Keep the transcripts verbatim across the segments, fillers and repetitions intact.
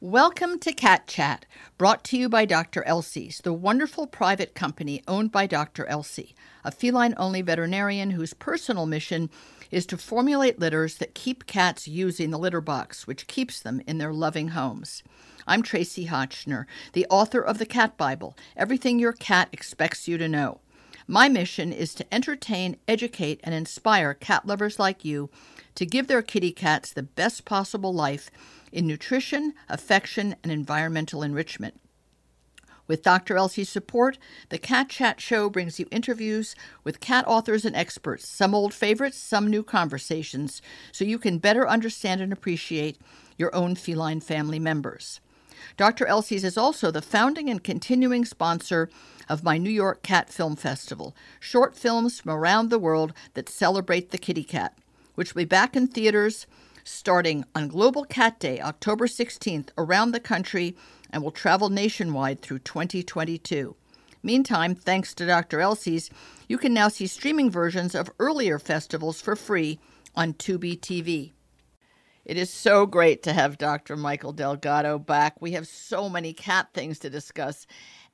Welcome to Cat Chat, brought to you by Doctor Elsie's, the wonderful private company owned by Doctor Elsie, a feline-only veterinarian whose personal mission is to formulate litters that keep cats using the litter box, which keeps them in their loving homes. I'm Tracy Hotchner, the author of The Cat Bible, Everything Your Cat Expects You to Know. My mission is to entertain, educate, and inspire cat lovers like you to give their kitty cats the best possible life in nutrition, affection, and environmental enrichment. With Doctor Elsie's support, the Cat Chat Show brings you interviews with cat authors and experts, some old favorites, some new conversations, so you can better understand and appreciate your own feline family members. Doctor Elsie's is also the founding and continuing sponsor of my New York Cat Film Festival, short films from around the world that celebrate the kitty cat, which will be back in theaters starting on Global Cat Day, October sixteenth, around the country, and will travel nationwide through twenty twenty-two. Meantime, thanks to Doctor Elsie's, you can now see streaming versions of earlier festivals for free on Tubi T V. It is so great to have Doctor Mikel Delgado back. We have so many cat things to discuss.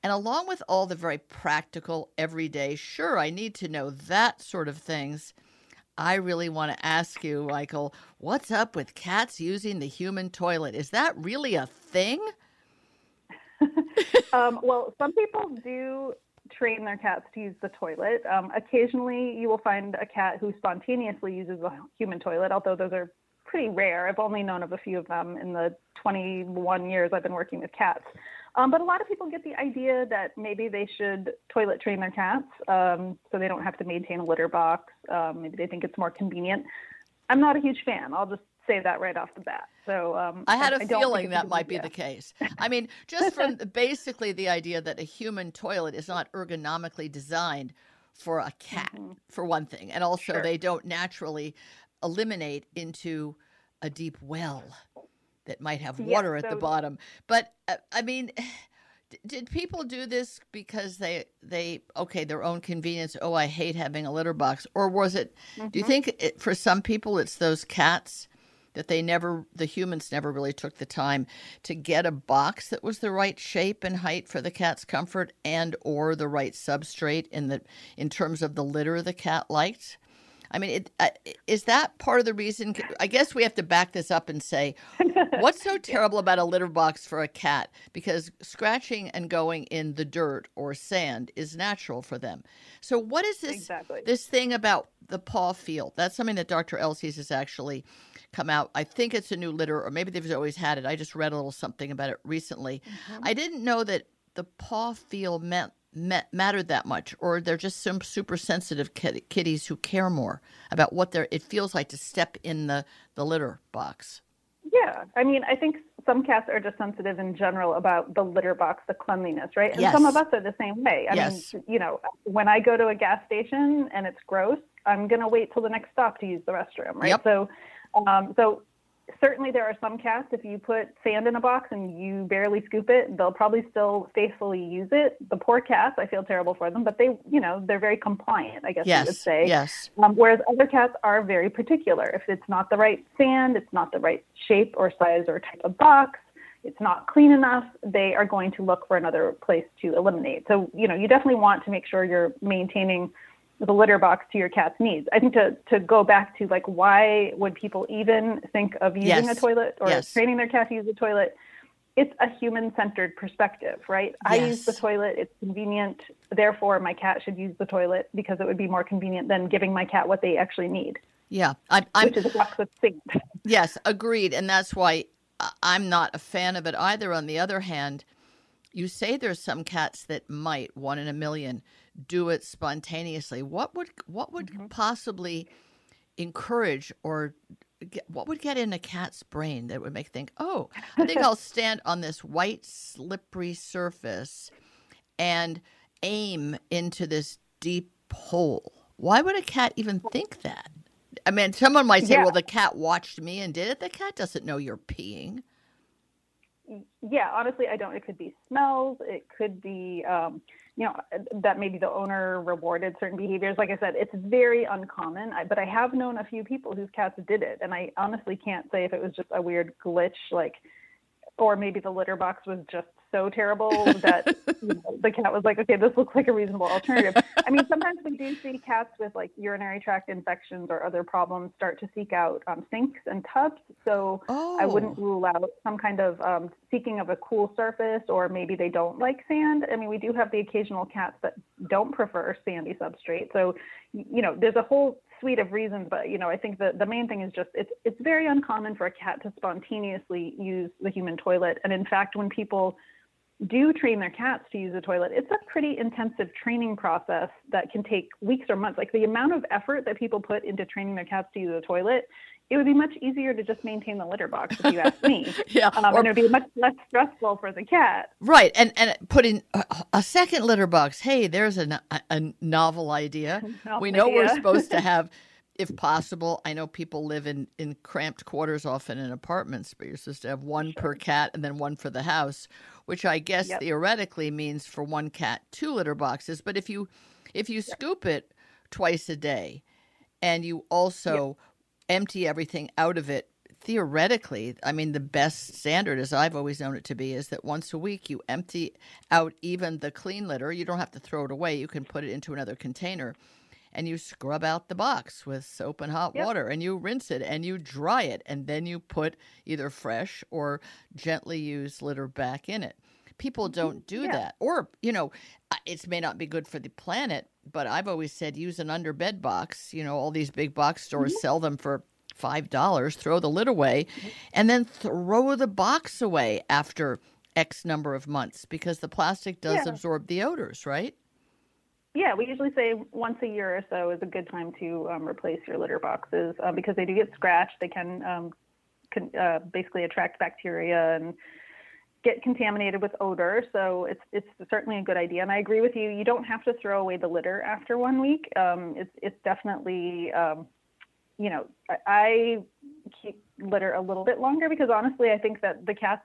And along with all the very practical, everyday, sure, I need to know that sort of things, I really want to ask you, Mikel, what's up with cats using the human toilet? Is that really a thing? um, well, some people do train their cats to use the toilet. Um, occasionally, you will find a cat who spontaneously uses a human toilet, although those are pretty rare. I've only known of a few of them in the twenty-one years I've been working with cats. Um, but a lot of people get the idea that maybe they should toilet train their cats um, so they don't have to maintain a litter box. Um, maybe they think it's more convenient. I'm not a huge fan. I'll just say that right off the bat. So um, I had a I feeling that might be the case. I mean, just from basically the idea that a human toilet is not ergonomically designed for a cat, mm-hmm. for one thing. And also sure. They don't naturally eliminate into a deep well that might have water yeah, so at the bottom. But uh, I mean, d- did people do this because they, they, okay, their own convenience? Oh, I hate having a litter box. Or was it, mm-hmm. do you think it, for some people, it's those cats that they never, the humans never really took the time to get a box that was the right shape and height for the cat's comfort and, or the right substrate in the, in terms of the litter the cat liked? I mean, it, uh, is that part of the reason? I guess we have to back this up and say, what's so terrible about a litter box for a cat? Because scratching and going in the dirt or sand is natural for them. So what is this exactly. this thing about the paw field? That's something that Doctor Elsie's has actually come out. I think it's a new litter, or maybe they've always had it. I just read a little something about it recently. Mm-hmm. I didn't know that the paw field meant mattered that much, or they're just some super sensitive kitties who care more about what they're, it feels like to step in the, the litter box. Yeah. I mean, I think some cats are just sensitive in general about the litter box, the cleanliness, right? And yes. some of us are the same way. I yes. mean, you know, when I go to a gas station and it's gross, I'm going to wait till the next stop to use the restroom, right? Yep. So, um, so certainly there are some cats, if you put sand in a box and you barely scoop it, they'll probably still faithfully use it. The poor cats, I feel terrible for them, but they, you know, they're very compliant, I guess yes, you would say. Yes. Um, whereas other cats are very particular. If it's not the right sand, it's not the right shape or size or type of box, it's not clean enough, they are going to look for another place to eliminate. So, you know, you definitely want to make sure you're maintaining the litter box to your cat's needs. I think to, to go back to like, why would people even think of using yes. a toilet or yes. training their cat to use a toilet? It's a human-centered perspective, right? Yes. I use the toilet, it's convenient, therefore my cat should use the toilet because it would be more convenient than giving my cat what they actually need. Yeah. I, I'm, which is a box with sink. Yes, agreed. And that's why I'm not a fan of it either. On the other hand, you say there's some cats that might, one in a million, do it spontaneously. What would what would mm-hmm. possibly encourage or get, what would get in a cat's brain that would make them think, oh, I think I'll stand on this white slippery surface and aim into this deep hole? Why would a cat even think that? I mean, someone might say, yeah. well, the cat watched me and did it. The cat doesn't know you're peeing. Yeah, honestly, I don't. It could be smells. It could be, um, you know, that maybe the owner rewarded certain behaviors. Like I said, it's very uncommon, I, but I have known a few people whose cats did it. And I honestly can't say if it was just a weird glitch, like or maybe the litter box was just so terrible that you know, the cat was like, okay, this looks like a reasonable alternative. I mean, sometimes we do see cats with like urinary tract infections or other problems start to seek out um, sinks and tubs. So oh. I wouldn't rule out some kind of um, seeking of a cool surface, or maybe they don't like sand. I mean, we do have the occasional cats that don't prefer sandy substrate. So, you know, there's a whole suite of reasons, but you know, I think that the main thing is just it's it's very uncommon for a cat to spontaneously use the human toilet. And in fact, when people do train their cats to use a toilet, it's a pretty intensive training process that can take weeks or months. Like the amount of effort that people put into training their cats to use a toilet, it would be much easier to just maintain the litter box, if you ask me. yeah, um, or, and it would be much less stressful for the cat. Right, and and put in a, a second litter box. Hey, there's a, a novel idea. A novel we know idea. We're supposed to have, if possible, I know people live in, in cramped quarters often in apartments, but you're supposed to have one sure. per cat and then one for the house, which I guess yep. theoretically means for one cat, two litter boxes. But if you, if you yep. scoop it twice a day and you also... Yep. empty everything out of it, theoretically, I mean, the best standard, as I've always known it to be, is that once a week you empty out even the clean litter. You don't have to throw it away. You can put it into another container, and you scrub out the box with soap and hot yep. water, and you rinse it, and you dry it, and then you put either fresh or gently used litter back in it. People don't do yeah. that. Or, you know, it may not be good for the planet, but I've always said use an underbed box. You know, all these big box stores mm-hmm. sell them for five dollars. Throw the lid away mm-hmm. and then throw the box away after X number of months, because the plastic does yeah. absorb the odors, right? Yeah, we usually say once a year or so is a good time to um, replace your litter boxes uh, because they do get scratched. They can, um, can uh, basically attract bacteria and get contaminated with odor. So it's it's certainly a good idea. And I agree with you. You don't have to throw away the litter after one week. Um, it's, it's definitely, um, you know, I, I keep litter a little bit longer because honestly, I think that the cats,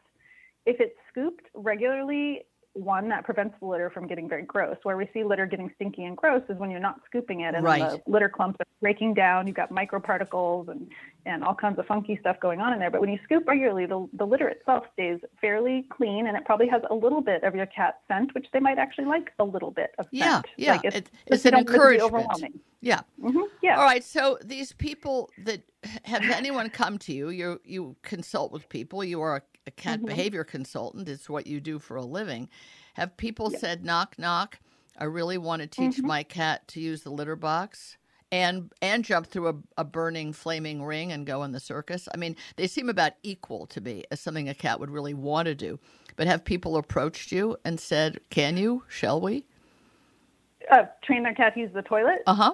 if it's scooped regularly, one, that prevents the litter from getting very gross. Where we see litter getting stinky and gross is when you're not scooping it and right. the litter clumps are breaking down. You've got microparticles and, and all kinds of funky stuff going on in there. But when you scoop regularly, the, the litter itself stays fairly clean, and it probably has a little bit of your cat's scent, which they might actually like a little bit of yeah, scent. Yeah, like it's, it's, it's an encouragement. Overwhelming. Yeah. Mm-hmm, yeah. All right. So these people that have anyone come to you, you you consult with people, you are a a cat mm-hmm. behavior consultant, it's what you do for a living. Have people yep. said, knock, knock, I really want to teach mm-hmm. my cat to use the litter box and and jump through a, a burning, flaming ring and go in the circus? I mean, they seem about equal to me as something a cat would really want to do. But have people approached you and said, can you, shall we? Uh, train their cat to use the toilet? Uh-huh.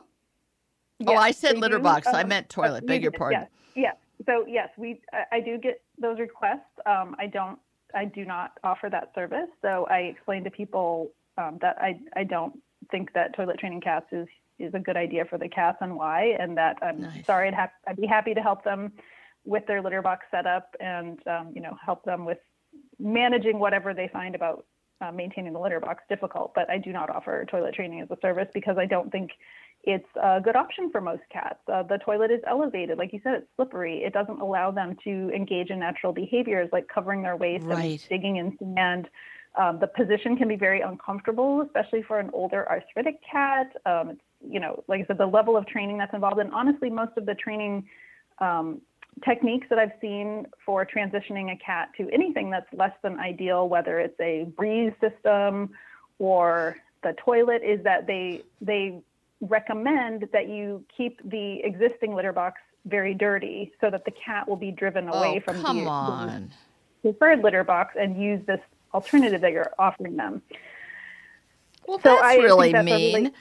Yes, oh, I said litter do. box. Um, I meant toilet. Uh, Beg your did. pardon. Yes. yes. So yes, we I do get those requests. Um, I don't I do not offer that service. So I explain to people um, that I I don't think that toilet training cats is, is a good idea for the cats and why, and that I'm nice. sorry I'd, ha- I'd be happy to help them with their litter box setup and um, you know help them with managing whatever they find about uh, maintaining the litter box difficult. But I do not offer toilet training as a service because I don't think it's a good option for most cats. Uh, the toilet is elevated. Like you said, it's slippery. It doesn't allow them to engage in natural behaviors like covering their waist right. and digging in sand. Um, the position can be very uncomfortable, especially for an older arthritic cat. Um, it's, you know, like I said, the level of training that's involved. And honestly, most of the training um, techniques that I've seen for transitioning a cat to anything that's less than ideal, whether it's a breeze system or the toilet, is that they they... recommend that you keep the existing litter box very dirty so that the cat will be driven away oh, from come the, on. the preferred litter box and use this alternative that you're offering them. Well, so that's I really think that's mean. Really,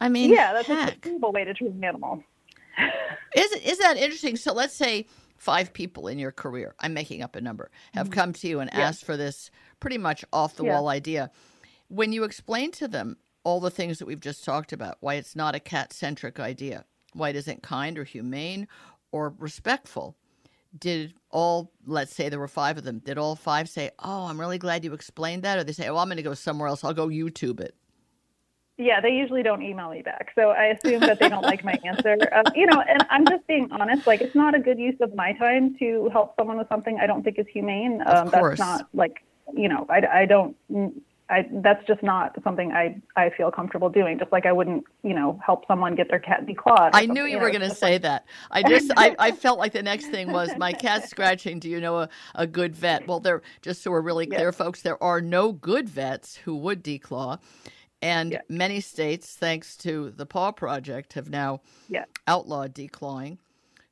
I mean, yeah, that's heck. a terrible way to treat an animal. Is is that interesting? So let's say five people in your career, I'm making up a number, have mm-hmm. come to you and yes. asked for this pretty much off-the-wall yeah. idea. When you explain to them all the things that we've just talked about, why it's not a cat-centric idea, why it isn't kind or humane or respectful, did all, let's say there were five of them, did all five say, oh, I'm really glad you explained that? Or they say, oh, I'm going to go somewhere else. I'll go YouTube it. Yeah, they usually don't email me back. So I assume that they don't like my answer. Um, you know, and I'm just being honest. Like, it's not a good use of my time to help someone with something I don't think is humane. Um, of course. That's not like, you know, I, I don't, I, that's just not something I, I feel comfortable doing. Just like I wouldn't, you know, help someone get their cat declawed. I knew you, you know, were going to say like, that. I just, I, I felt like the next thing was my cat's scratching. Do you know a, a good vet? Well, there, just so we're really clear, yes. folks, there are no good vets who would declaw. And yeah. many states, thanks to the Paw Project, have now yeah. outlawed declawing.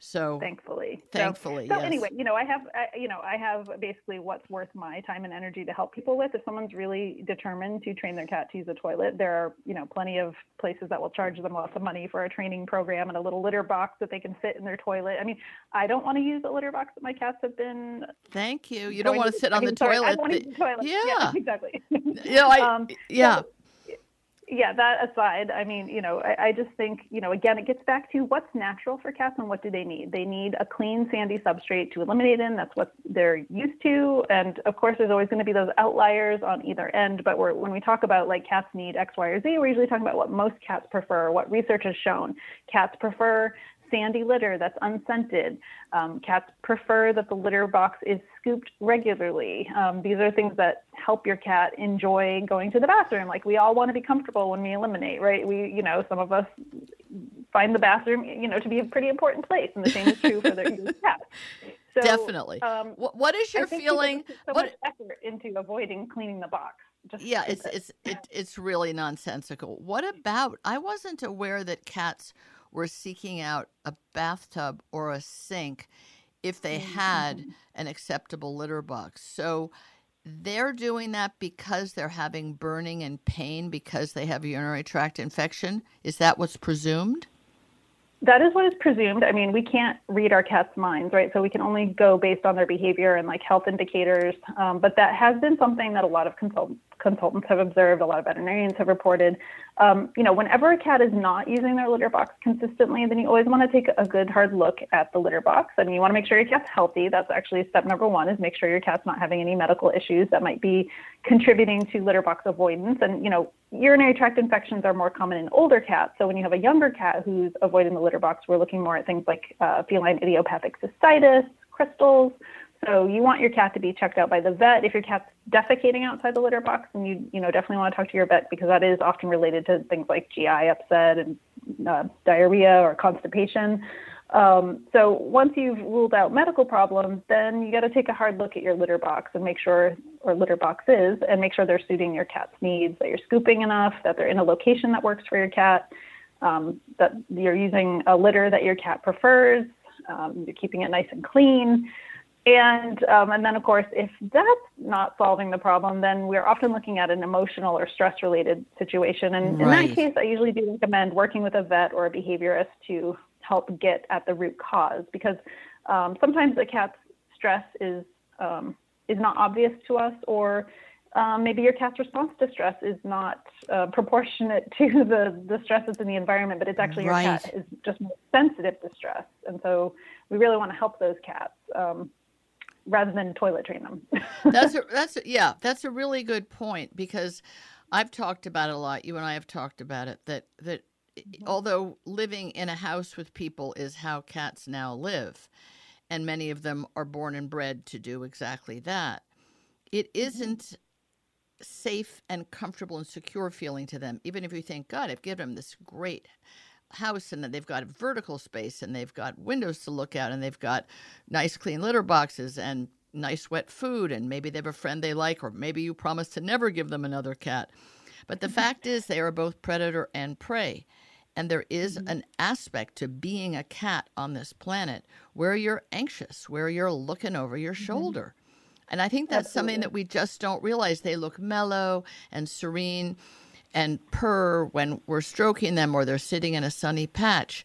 So thankfully, thankfully. So, so yes. anyway, you know, I have, I, you know, I have basically what's worth my time and energy to help people with. If someone's really determined to train their cat to use a toilet, there are, you know, plenty of places that will charge them lots of money for a training program and a little litter box that they can fit in their toilet. I mean, I don't want to use the litter box that my cats have been. Thank you. You don't want to sit on the toilet. I want to use the toilet. Yeah, yeah exactly. You know, I, um, yeah. So, yeah, that aside, I mean, you know, I, I just think, you know, again, it gets back to what's natural for cats and what do they need? They need a clean, sandy substrate to eliminate in. That's what they're used to. And of course, there's always going to be those outliers on either end. But we're, when we talk about like cats need X, Y, or Z, we're usually talking about what most cats prefer, what research has shown. Cats prefer sandy litter that's unscented. Um, cats prefer that the litter box is scooped regularly. Um, these are things that help your cat enjoy going to the bathroom. Like we all want to be comfortable when we eliminate, right? We, you know, some of us find the bathroom, you know, to be a pretty important place, and the same is true for their cats. So, definitely. Um, what, what is your I think feeling? People put so what much effort into avoiding cleaning the box? Just yeah, it's it. it's it, it's really nonsensical. What about? I wasn't aware that cats were seeking out a bathtub or a sink if they had an acceptable litter box. So they're doing that because they're having burning and pain because they have urinary tract infection. Is that what's presumed? That is what is presumed. I mean, we can't read our cats' minds, right? So we can only go based on their behavior and like health indicators. Um, but that has been something that a lot of consultants consultants have observed, a lot of veterinarians have reported. Um, you know, whenever a cat is not using their litter box consistently, then you always want to take a good hard look at the litter box. And you want to make sure your cat's healthy. That's actually step number one, is make sure your cat's not having any medical issues that might be contributing to litter box avoidance. And, you know, urinary tract infections are more common in older cats. So when you have a younger cat who's avoiding the litter box, we're looking more at things like uh, feline idiopathic cystitis, crystals. So you want your cat to be checked out by the vet. If your cat's defecating outside the litter box, and you you know definitely want to talk to your vet, because that is often related to things like G I upset and uh, diarrhea or constipation. Um, so once you've ruled out medical problems, then you got to take a hard look at your litter box and make sure, or litter boxes, and make sure they're suiting your cat's needs, that you're scooping enough, that they're in a location that works for your cat, um, that you're using a litter that your cat prefers, um, you're keeping it nice and clean. And um, and then, of course, if that's not solving the problem, then we're often looking at an emotional or stress-related situation. And right. in that case, I usually do recommend working with a vet or a behaviorist to help get at the root cause, because um, sometimes a cat's stress is um, is not obvious to us, or um, maybe your cat's response to stress is not uh, proportionate to the, the stress that's in the environment, but it's actually right. your cat is just more sensitive to stress. And so we really want to help those cats. Um, rather than toilet train them. that's a, that's a, yeah, that's a really good point, because I've talked about it a lot. You and I have talked about it, that, that mm-hmm. although living in a house with people is how cats now live, and many of them are born and bred to do exactly that, it isn't mm-hmm. safe and comfortable and secure feeling to them. Even if you think, God, I've given them this great house, and that they've got a vertical space, and they've got windows to look out, and they've got nice clean litter boxes and nice wet food, and maybe they have a friend they like, or maybe you promise to never give them another cat. But the fact is, they are both predator and prey. And there is mm-hmm. an aspect to being a cat on this planet where you're anxious, where you're looking over your mm-hmm. shoulder. And I think that's Absolutely. Something that we just don't realize. They look mellow and serene and purr when we're stroking them, or they're sitting in a sunny patch.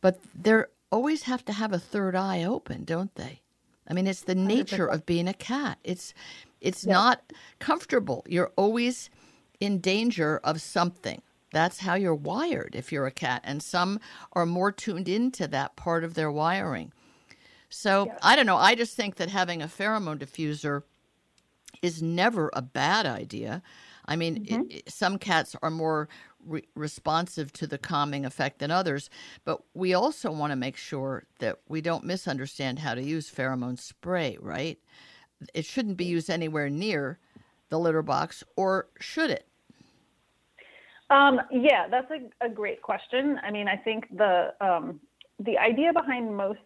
But they always have to have a third eye open, don't they? I mean, it's the nature of being a cat. It's it's yeah. not comfortable. You're always in danger of something. That's how you're wired if you're a cat. And some are more tuned into that part of their wiring. So yeah. I don't know. I just think that having a pheromone diffuser is never a bad idea. I mean, mm-hmm. it, it, some cats are more re- responsive to the calming effect than others, but we also want to make sure that we don't misunderstand how to use pheromone spray, right? It shouldn't be used anywhere near the litter box, or should it? Um, yeah, that's a, a great question. I mean, I think the um, the idea behind most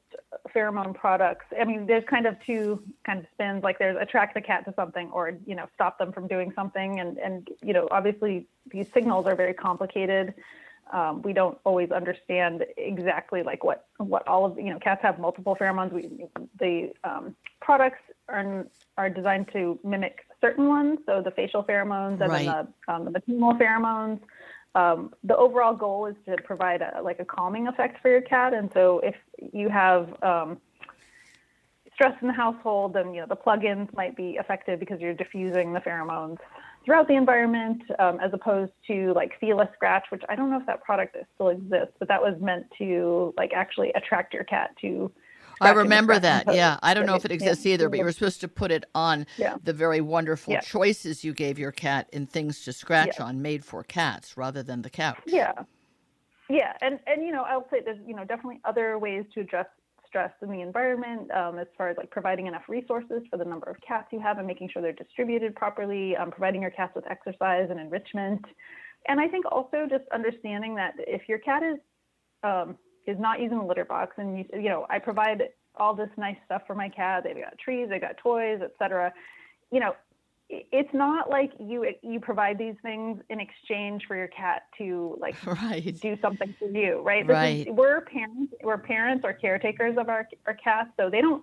pheromone products, I mean, there's kind of two kind of spins, like there's attract the cat to something or, you know, stop them from doing something. And, and you know, obviously these signals are very complicated. Um, we don't always understand exactly like what, what all of, you know, cats have multiple pheromones. We, the um, products are, are designed to mimic certain ones, so the facial pheromones and right. then the, um, the matinal pheromones. Um, the overall goal is to provide a, like a calming effect for your cat. And so if you have um, stress in the household, then you know the plugins might be effective because you're diffusing the pheromones throughout the environment, um, as opposed to like Feliway Scratch, which I don't know if that product still exists, but that was meant to like actually attract your cat to. I remember that. Yeah. I don't know if it exists yeah. either, but you were supposed to put it on yeah. the very wonderful yeah. choices you gave your cat in things to scratch yeah. on made for cats rather than the couch. Yeah. Yeah. And, and, you know, I'll say there's, you know, definitely other ways to address stress in the environment, um, as far as like providing enough resources for the number of cats you have and making sure they're distributed properly, um, providing your cats with exercise and enrichment. And I think also just understanding that if your cat is, um, is not using the litter box, and you, you know, I provide all this nice stuff for my cat. They've got trees, they've got toys, et cetera. You know, it's not like you you provide these things in exchange for your cat to like right. do something for you, right? Right. Because we're parents, we're parents or caretakers of our our cats, so they don't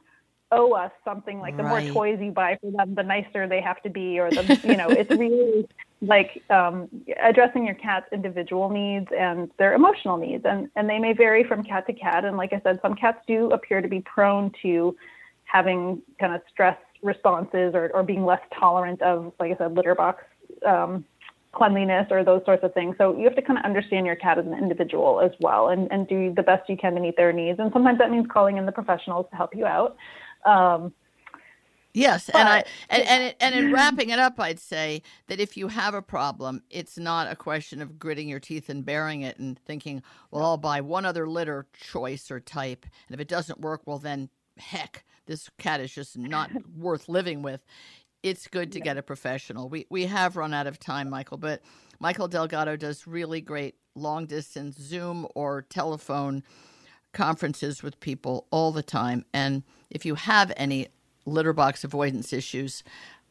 owe us something. Like the right. more toys you buy for them, the nicer they have to be, or the you know, it's really like um, addressing your cat's individual needs and their emotional needs. And, and they may vary from cat to cat. And like I said, some cats do appear to be prone to having kind of stress responses or, or being less tolerant of, like I said, litter box um, cleanliness or those sorts of things. So you have to kind of understand your cat as an individual as well, and, and do the best you can to meet their needs. And sometimes that means calling in the professionals to help you out. Um, Yes, but, and I and and, it, and in wrapping it up, I'd say that if you have a problem, it's not a question of gritting your teeth and bearing it and thinking, well, I'll buy one other litter choice or type, and if it doesn't work, well, then heck, this cat is just not worth living with. It's good to yeah. get a professional. We we have run out of time, Mikel, but Mikel Delgado does really great long distance Zoom or telephone conferences with people all the time, and if you have any litter box avoidance issues,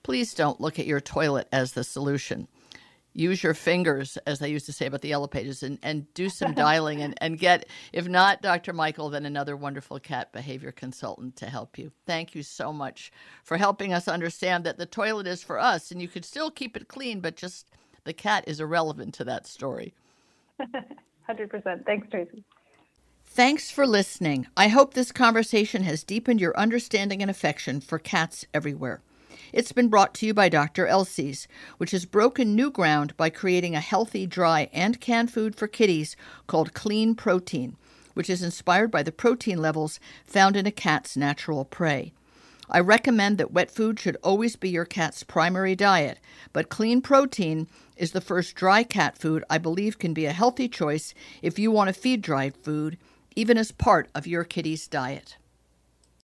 please don't look at your toilet as the solution. Use your fingers, as they used to say about the Yellow Pages, and, and do some dialing and, and get, if not Doctor Mikel, then another wonderful cat behavior consultant to help you. Thank you so much for helping us understand that the toilet is for us, and you could still keep it clean, but just the cat is irrelevant to that story. one hundred percent. Thanks, Tracy. Thanks for listening. I hope this conversation has deepened your understanding and affection for cats everywhere. It's been brought to you by Doctor Elsie's, which has broken new ground by creating a healthy, dry, and canned food for kitties called Clean Protein, which is inspired by the protein levels found in a cat's natural prey. I recommend that wet food should always be your cat's primary diet, but Clean Protein is the first dry cat food I believe can be a healthy choice if you want to feed dry food, even as part of your kitty's diet.